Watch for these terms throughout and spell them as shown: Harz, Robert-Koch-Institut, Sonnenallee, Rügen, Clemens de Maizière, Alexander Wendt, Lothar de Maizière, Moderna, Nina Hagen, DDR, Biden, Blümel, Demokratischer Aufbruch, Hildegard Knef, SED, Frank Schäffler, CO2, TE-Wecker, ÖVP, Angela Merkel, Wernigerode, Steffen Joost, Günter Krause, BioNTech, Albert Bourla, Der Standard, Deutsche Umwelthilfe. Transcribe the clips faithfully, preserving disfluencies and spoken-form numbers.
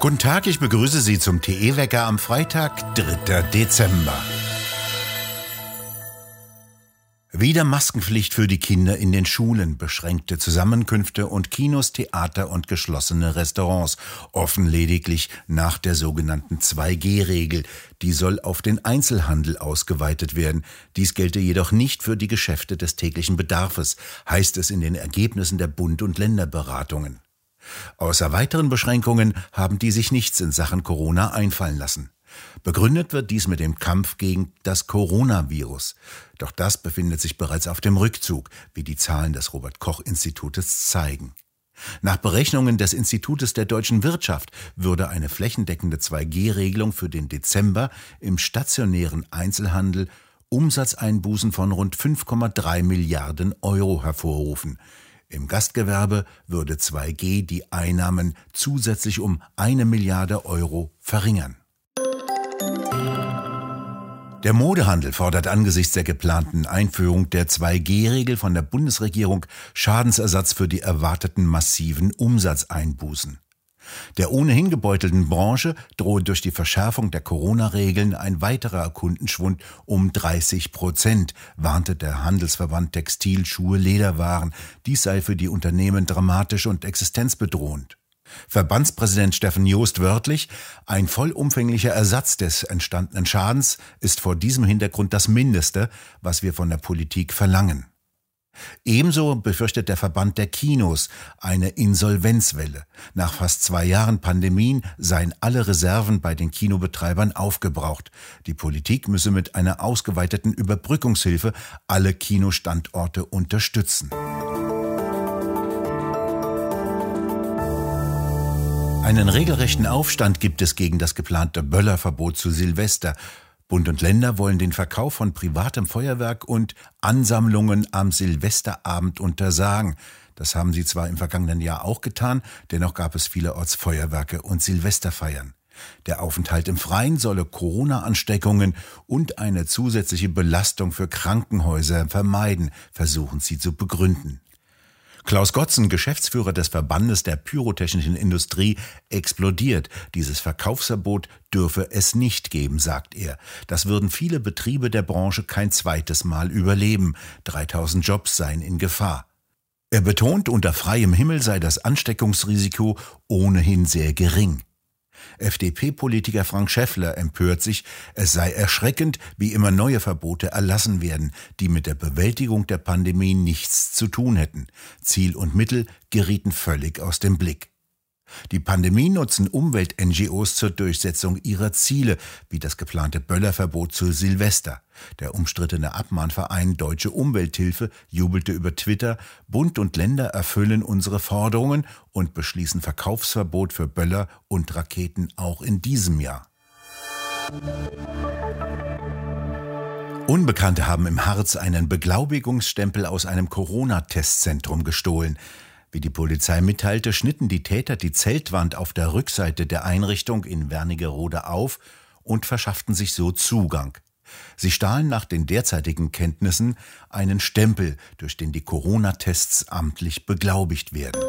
Guten Tag, ich begrüße Sie zum T E-Wecker am Freitag, dritter Dezember. Wieder Maskenpflicht für die Kinder in den Schulen, beschränkte Zusammenkünfte und Kinos, Theater und geschlossene Restaurants. Offen lediglich nach der sogenannten zwei G Regel. Die soll auf den Einzelhandel ausgeweitet werden. Dies gelte jedoch nicht für die Geschäfte des täglichen Bedarfes, heißt es in den Ergebnissen der Bund- und Länderberatungen. Außer weiteren Beschränkungen haben die sich nichts in Sachen Corona einfallen lassen. Begründet wird dies mit dem Kampf gegen das Coronavirus. Doch das befindet sich bereits auf dem Rückzug, wie die Zahlen des Robert-Koch-Institutes zeigen. Nach Berechnungen des Institutes der deutschen Wirtschaft würde eine flächendeckende zwei G Regelung für den Dezember im stationären Einzelhandel Umsatzeinbußen von rund fünf Komma drei Milliarden Euro hervorrufen. Im Gastgewerbe würde zwei G die Einnahmen zusätzlich um eine Milliarde Euro verringern. Der Modehandel fordert angesichts der geplanten Einführung der zwei G Regel von der Bundesregierung Schadensersatz für die erwarteten massiven Umsatzeinbußen. Der ohnehin gebeutelten Branche drohe durch die Verschärfung der Corona-Regeln ein weiterer Kundenschwund um dreißig Prozent, warnte der Handelsverband Textil, Schuhe, Lederwaren. Dies sei für die Unternehmen dramatisch und existenzbedrohend. Verbandspräsident Steffen Joost wörtlich: Ein vollumfänglicher Ersatz des entstandenen Schadens ist vor diesem Hintergrund das Mindeste, was wir von der Politik verlangen. Ebenso befürchtet der Verband der Kinos eine Insolvenzwelle. Nach fast zwei Jahren Pandemien seien alle Reserven bei den Kinobetreibern aufgebraucht. Die Politik müsse mit einer ausgeweiteten Überbrückungshilfe alle Kinostandorte unterstützen. Einen regelrechten Aufstand gibt es gegen das geplante Böllerverbot zu Silvester. Bund und Länder wollen den Verkauf von privatem Feuerwerk und Ansammlungen am Silvesterabend untersagen. Das haben sie zwar im vergangenen Jahr auch getan, dennoch gab es vielerorts Feuerwerke und Silvesterfeiern. Der Aufenthalt im Freien solle Corona-Ansteckungen und eine zusätzliche Belastung für Krankenhäuser vermeiden, versuchen sie zu begründen. Klaus Gotzen, Geschäftsführer des Verbandes der pyrotechnischen Industrie, explodiert. Dieses Verkaufsverbot dürfe es nicht geben, sagt er. Das würden viele Betriebe der Branche kein zweites Mal überleben. dreitausend Jobs seien in Gefahr. Er betont, unter freiem Himmel sei das Ansteckungsrisiko ohnehin sehr gering. F D P-Politiker Frank Schäffler empört sich, es sei erschreckend, wie immer neue Verbote erlassen werden, die mit der Bewältigung der Pandemie nichts zu tun hätten. Ziel und Mittel gerieten völlig aus dem Blick. Die Pandemie nutzen Umwelt-N G Os zur Durchsetzung ihrer Ziele, wie das geplante Böllerverbot zu Silvester. Der umstrittene Abmahnverein Deutsche Umwelthilfe jubelte über Twitter: Bund und Länder erfüllen unsere Forderungen und beschließen Verkaufsverbot für Böller und Raketen auch in diesem Jahr. Unbekannte haben im Harz einen Beglaubigungsstempel aus einem Corona-Testzentrum gestohlen. Wie die Polizei mitteilte, schnitten die Täter die Zeltwand auf der Rückseite der Einrichtung in Wernigerode auf und verschafften sich so Zugang. Sie stahlen nach den derzeitigen Kenntnissen einen Stempel, durch den die Corona-Tests amtlich beglaubigt werden.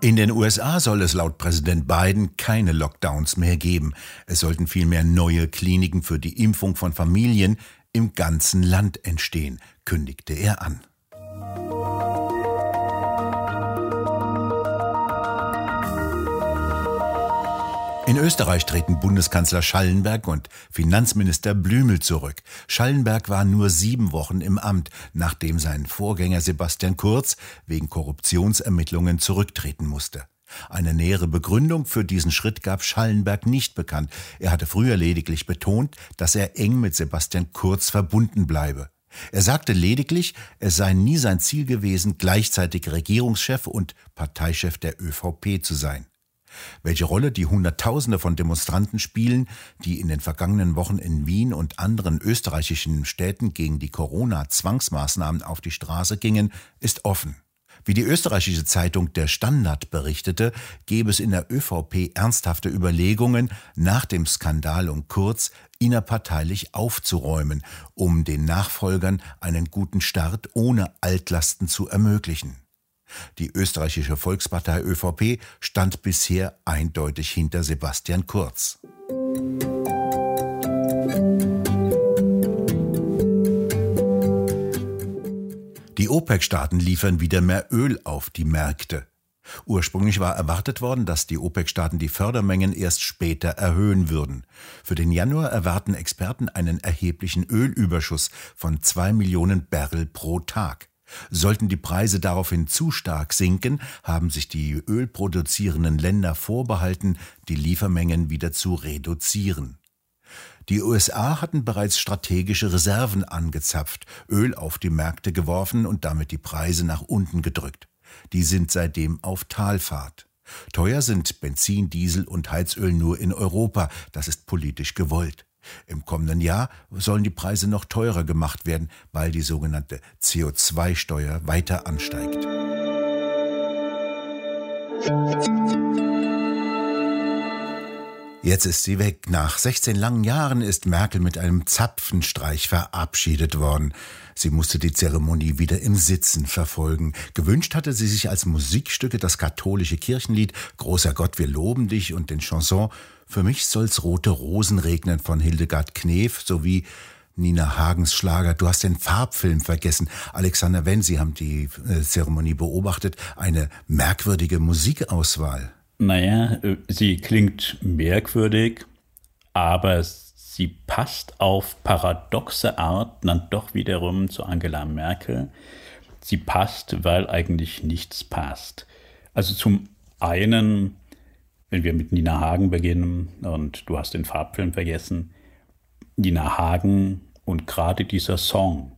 In den U S A soll es laut Präsident Biden keine Lockdowns mehr geben. Es sollten vielmehr neue Kliniken für die Impfung von Familien im ganzen Land entstehen, kündigte er an. In Österreich treten Bundeskanzler Schallenberg und Finanzminister Blümel zurück. Schallenberg war nur sieben Wochen im Amt, nachdem sein Vorgänger Sebastian Kurz wegen Korruptionsermittlungen zurücktreten musste. Eine nähere Begründung für diesen Schritt gab Schallenberg nicht bekannt. Er hatte früher lediglich betont, dass er eng mit Sebastian Kurz verbunden bleibe. Er sagte lediglich, es sei nie sein Ziel gewesen, gleichzeitig Regierungschef und Parteichef der ÖVP zu sein. Welche Rolle die Hunderttausende von Demonstranten spielen, die in den vergangenen Wochen in Wien und anderen österreichischen Städten gegen die Corona-Zwangsmaßnahmen auf die Straße gingen, ist offen. Wie die österreichische Zeitung Der Standard berichtete, gäbe es in der ÖVP ernsthafte Überlegungen, nach dem Skandal um Kurz innerparteilich aufzuräumen, um den Nachfolgern einen guten Start ohne Altlasten zu ermöglichen. Die österreichische Volkspartei Ö V P stand bisher eindeutig hinter Sebastian Kurz. Die OPEC-Staaten liefern wieder mehr Öl auf die Märkte. Ursprünglich war erwartet worden, dass die OPEC-Staaten die Fördermengen erst später erhöhen würden. Für den Januar erwarten Experten einen erheblichen Ölüberschuss von zwei Millionen Barrel pro Tag. Sollten die Preise daraufhin zu stark sinken, haben sich die ölproduzierenden Länder vorbehalten, die Liefermengen wieder zu reduzieren. Die U S A hatten bereits strategische Reserven angezapft, Öl auf die Märkte geworfen und damit die Preise nach unten gedrückt. Die sind seitdem auf Talfahrt. Teuer sind Benzin, Diesel und Heizöl nur in Europa. Das ist politisch gewollt. Im kommenden Jahr sollen die Preise noch teurer gemacht werden, weil die sogenannte C O zwei Steuer weiter ansteigt. Jetzt ist sie weg. Nach sechzehn langen Jahren ist Merkel mit einem Zapfenstreich verabschiedet worden. Sie musste die Zeremonie wieder im Sitzen verfolgen. Gewünscht hatte sie sich als Musikstücke das katholische Kirchenlied »Großer Gott, wir loben dich« und den Chanson »Für mich soll's rote Rosen regnen« von Hildegard Knef sowie Nina Hagens Schlager »Du hast den Farbfilm vergessen«. Alexander Wendt, Sie haben die Zeremonie beobachtet. Eine merkwürdige Musikauswahl. Naja, sie klingt merkwürdig, aber sie passt auf paradoxe Art dann doch wiederum zu Angela Merkel. Sie passt, weil eigentlich nichts passt. Also zum einen, wenn wir mit Nina Hagen beginnen und du hast den Farbfilm vergessen, Nina Hagen und gerade dieser Song,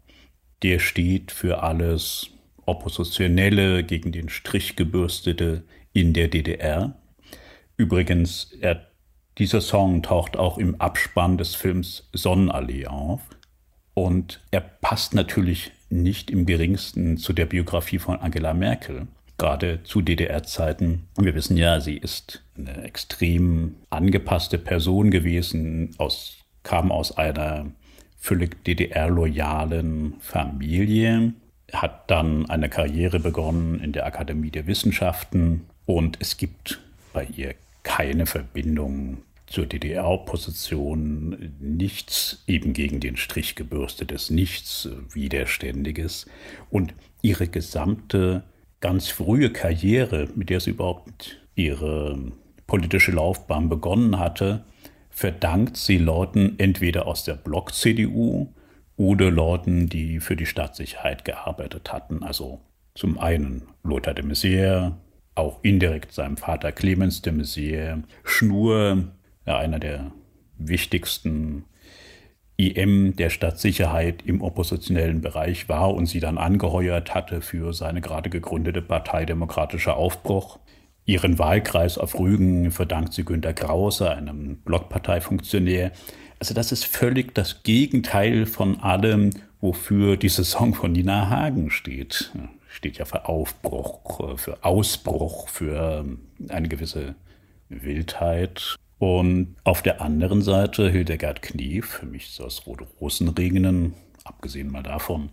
der steht für alles Oppositionelle, gegen den Strich gebürstete in der D D R. Übrigens, er, dieser Song taucht auch im Abspann des Films Sonnenallee auf. Und er passt natürlich nicht im geringsten zu der Biografie von Angela Merkel, gerade zu D D R-Zeiten. Wir wissen ja, sie ist eine extrem angepasste Person gewesen, aus, kam aus einer völlig D D R-loyalen Familie, hat dann eine Karriere begonnen in der Akademie der Wissenschaften. Und es gibt bei ihr keine Verbindung zur D D R-Opposition, nichts eben gegen den Strich gebürstetes, nichts Widerständiges. Und ihre gesamte, ganz frühe Karriere, mit der sie überhaupt ihre politische Laufbahn begonnen hatte, verdankt sie Leuten entweder aus der Block-C D U oder Leuten, die für die Staatssicherheit gearbeitet hatten. Also zum einen Lothar de Maizière, auch indirekt seinem Vater Clemens de Maizière, Schnur, einer der wichtigsten I M der Staatssicherheit im oppositionellen Bereich war und sie dann angeheuert hatte für seine gerade gegründete Partei Demokratischer Aufbruch. Ihren Wahlkreis auf Rügen verdankt sie Günter Krause, einem Blockparteifunktionär. Also das ist völlig das Gegenteil von allem, wofür dieser Song von Nina Hagen steht. Steht ja für Aufbruch, für Ausbruch, für eine gewisse Wildheit. Und auf der anderen Seite Hildegard Knef, für mich so das rote Rosenregnen, abgesehen mal davon,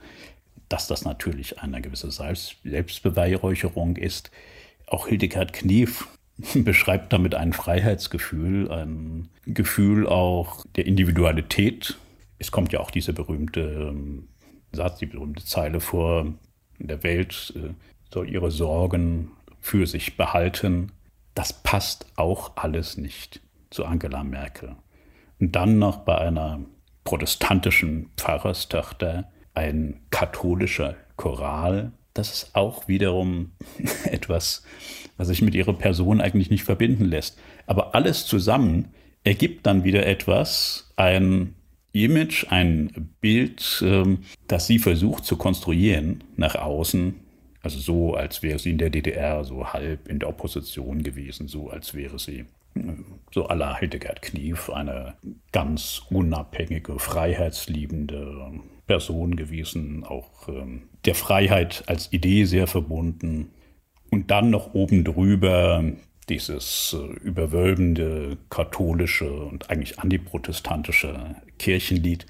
dass das natürlich eine gewisse Selbstbeweihräucherung ist. Auch Hildegard Knef beschreibt damit ein Freiheitsgefühl, ein Gefühl auch der Individualität. Es kommt ja auch dieser berühmte Satz, die berühmte Zeile vor, in der Welt soll ihre Sorgen für sich behalten. Das passt auch alles nicht zu Angela Merkel. Und dann noch bei einer protestantischen Pfarrerstochter ein katholischer Choral. Das ist auch wiederum etwas, was sich mit ihrer Person eigentlich nicht verbinden lässt. Aber alles zusammen ergibt dann wieder etwas, ein Image, ein Bild, das sie versucht zu konstruieren nach außen. Also so, als wäre sie in der D D R so halb in der Opposition gewesen, so als wäre sie so à la Hildegard Knef eine ganz unabhängige, freiheitsliebende Person gewesen, auch der Freiheit als Idee sehr verbunden. Und dann noch oben drüber dieses überwölbende katholische und eigentlich antiprotestantische Kirchenlied.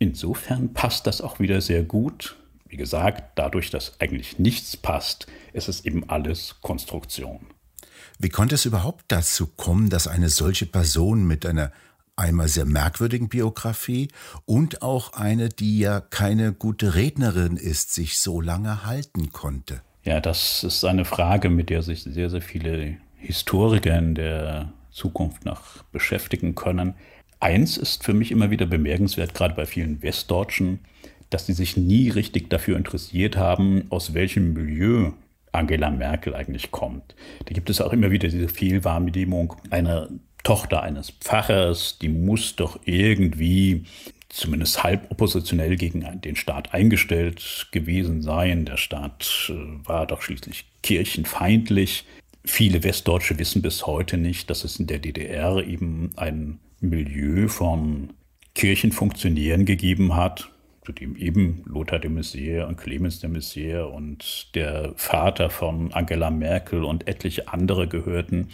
Insofern passt das auch wieder sehr gut Wie gesagt, dadurch, dass eigentlich nichts passt, ist es eben alles Konstruktion. Wie konnte es überhaupt dazu kommen, dass eine solche Person mit einer einmal sehr merkwürdigen Biografie und auch eine, die ja keine gute Rednerin ist, sich so lange halten konnte? Ja, das ist eine Frage, mit der sich sehr, sehr viele Historiker in der Zukunft noch beschäftigen können. Eins ist für mich immer wieder bemerkenswert, gerade bei vielen Westdeutschen, dass sie sich nie richtig dafür interessiert haben, aus welchem Milieu Angela Merkel eigentlich kommt. Da gibt es auch immer wieder diese Fehlwahrnehmung einer Tochter eines Pfarrers, die muss doch irgendwie zumindest halb oppositionell gegen den Staat eingestellt gewesen sein. Der Staat war doch schließlich kirchenfeindlich. Viele Westdeutsche wissen bis heute nicht, dass es in der D D R eben ein Milieu von Kirchenfunktionären gegeben hat, zu dem eben Lothar de Maizière und Clemens de Maizière und der Vater von Angela Merkel und etliche andere gehörten,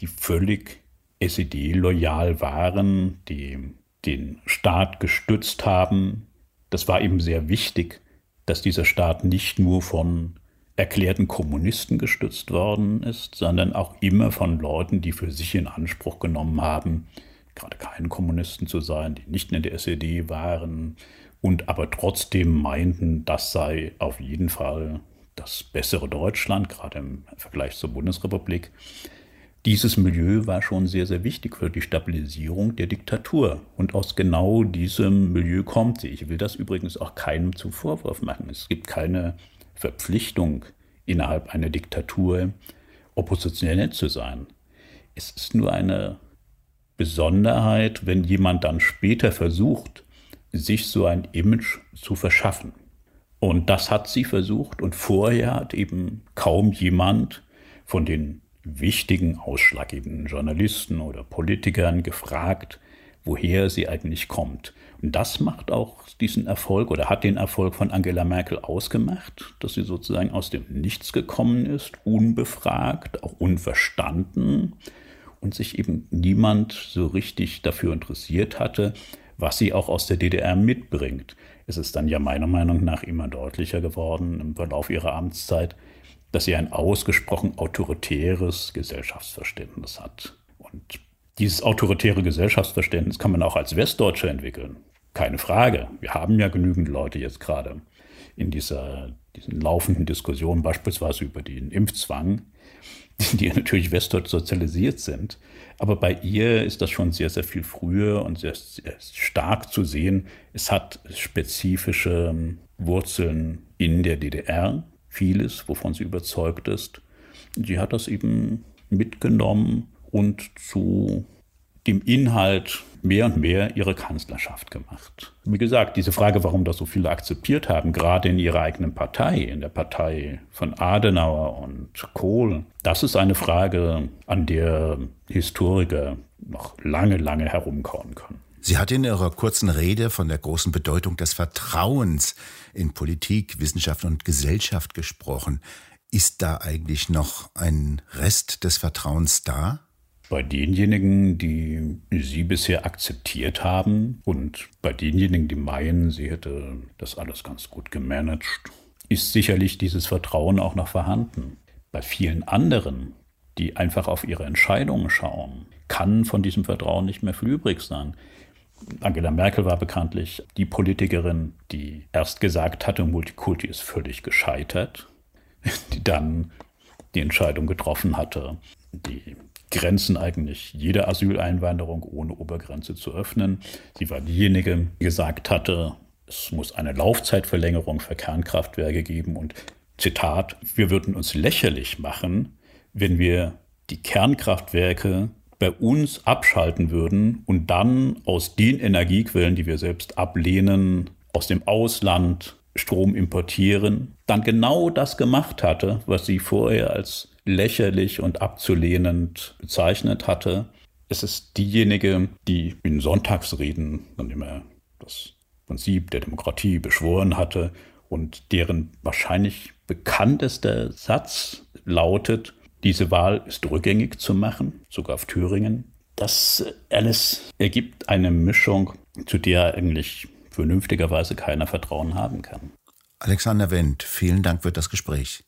die völlig S E D-loyal waren, die den Staat gestützt haben. Das war eben sehr wichtig, dass dieser Staat nicht nur von erklärten Kommunisten gestützt worden ist, sondern auch immer von Leuten, die für sich in Anspruch genommen haben, gerade keinen Kommunisten zu sein, die nicht in der S E D waren und aber trotzdem meinten, das sei auf jeden Fall das bessere Deutschland, gerade im Vergleich zur Bundesrepublik. Dieses Milieu war schon sehr, sehr wichtig für die Stabilisierung der Diktatur. Und aus genau diesem Milieu kommt sie. Ich will das übrigens auch keinem zum Vorwurf machen. Es gibt keine Verpflichtung, innerhalb einer Diktatur oppositionell zu sein. Es ist nur eine Besonderheit, wenn jemand dann später versucht, sich so ein Image zu verschaffen. Und das hat sie versucht. Und vorher hat eben kaum jemand von den wichtigen, ausschlaggebenden Journalisten oder Politikern gefragt, woher sie eigentlich kommt. Und das macht auch diesen Erfolg oder hat den Erfolg von Angela Merkel ausgemacht, dass sie sozusagen aus dem Nichts gekommen ist, unbefragt, auch unverstanden und sich eben niemand so richtig dafür interessiert hatte, was sie auch aus der D D R mitbringt. Es ist dann ja meiner Meinung nach immer deutlicher geworden im Verlauf ihrer Amtszeit, dass sie ein ausgesprochen autoritäres Gesellschaftsverständnis hat. Und dieses autoritäre Gesellschaftsverständnis kann man auch als Westdeutscher entwickeln. Keine Frage. Wir haben ja genügend Leute jetzt gerade in dieser diesen laufenden Diskussion, beispielsweise über den Impfzwang, die natürlich westdeutsch sozialisiert sind. Aber bei ihr ist das schon sehr, sehr viel früher und sehr, sehr stark zu sehen. Es hat spezifische Wurzeln in der D D R. Vieles, wovon sie überzeugt ist. Sie hat das eben mitgenommen und zu dem Inhalt mehr und mehr ihre Kanzlerschaft gemacht. Wie gesagt, diese Frage, warum das so viele akzeptiert haben, gerade in ihrer eigenen Partei, in der Partei von Adenauer und Kohl, das ist eine Frage, an der Historiker noch lange, lange herumkauen können. Sie hat in ihrer kurzen Rede von der großen Bedeutung des Vertrauens in Politik, Wissenschaft und Gesellschaft gesprochen. Ist da eigentlich noch ein Rest des Vertrauens da? Bei denjenigen, die sie bisher akzeptiert haben und bei denjenigen, die meinen, sie hätte das alles ganz gut gemanagt, ist sicherlich dieses Vertrauen auch noch vorhanden. Bei vielen anderen, die einfach auf ihre Entscheidungen schauen, kann von diesem Vertrauen nicht mehr viel übrig sein. Angela Merkel war bekanntlich die Politikerin, die erst gesagt hatte, Multikulti ist völlig gescheitert, die dann die Entscheidung getroffen hatte, die Grenzen eigentlich jeder Asyleinwanderung ohne Obergrenze zu öffnen. Sie war diejenige, die gesagt hatte, es muss eine Laufzeitverlängerung für Kernkraftwerke geben und Zitat, wir würden uns lächerlich machen, wenn wir die Kernkraftwerke bei uns abschalten würden und dann aus den Energiequellen, die wir selbst ablehnen, aus dem Ausland Strom importieren, dann genau das gemacht hatte, was sie vorher als lächerlich und abzulehnend bezeichnet hatte. Es ist diejenige, die in Sonntagsreden dann immer das Prinzip der Demokratie beschworen hatte und deren wahrscheinlich bekanntester Satz lautet, diese Wahl ist rückgängig zu machen, sogar auf Thüringen. Das alles ergibt eine Mischung, zu der eigentlich vernünftigerweise keiner Vertrauen haben kann. Alexander Wendt, vielen Dank für das Gespräch.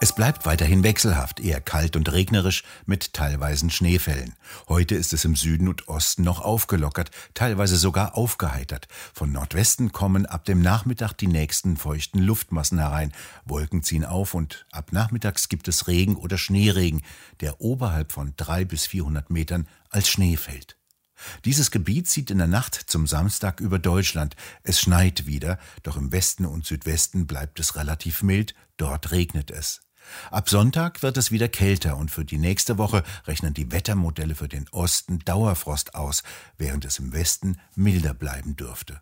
Es bleibt weiterhin wechselhaft, eher kalt und regnerisch mit teilweisen Schneefällen. Heute ist es im Süden und Osten noch aufgelockert, teilweise sogar aufgeheitert. Von Nordwesten kommen ab dem Nachmittag die nächsten feuchten Luftmassen herein. Wolken ziehen auf und ab nachmittags gibt es Regen oder Schneeregen, der oberhalb von drei bis vierhundert Metern als Schnee fällt. Dieses Gebiet zieht in der Nacht zum Samstag über Deutschland. Es schneit wieder, doch im Westen und Südwesten bleibt es relativ mild, dort regnet es. Ab Sonntag wird es wieder kälter und für die nächste Woche rechnen die Wettermodelle für den Osten Dauerfrost aus, während es im Westen milder bleiben dürfte.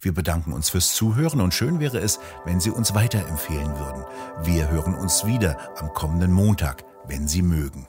Wir bedanken uns fürs Zuhören und schön wäre es, wenn Sie uns weiterempfehlen würden. Wir hören uns wieder am kommenden Montag, wenn Sie mögen.